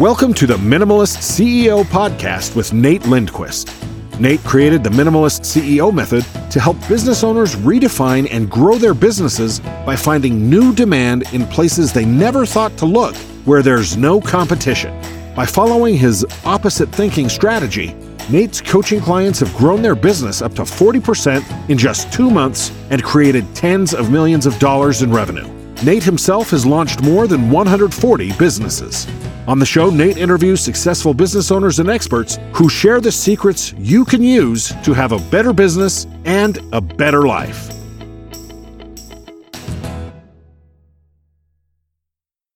Welcome to the Minimalist CEO Podcast with Nate Lindquist. Nate created the Minimalist CEO Method to help business owners redefine and grow their businesses by finding new demand in places they never thought to look, where there's no competition. By following his opposite thinking strategy, Nate's coaching clients have grown their business up to 40% in just 2 months and created tens of millions of dollars in revenue. Nate himself has launched more than 140 businesses. On the show, Nate interviews successful business owners and experts who share the secrets you can use to have a better business and a better life.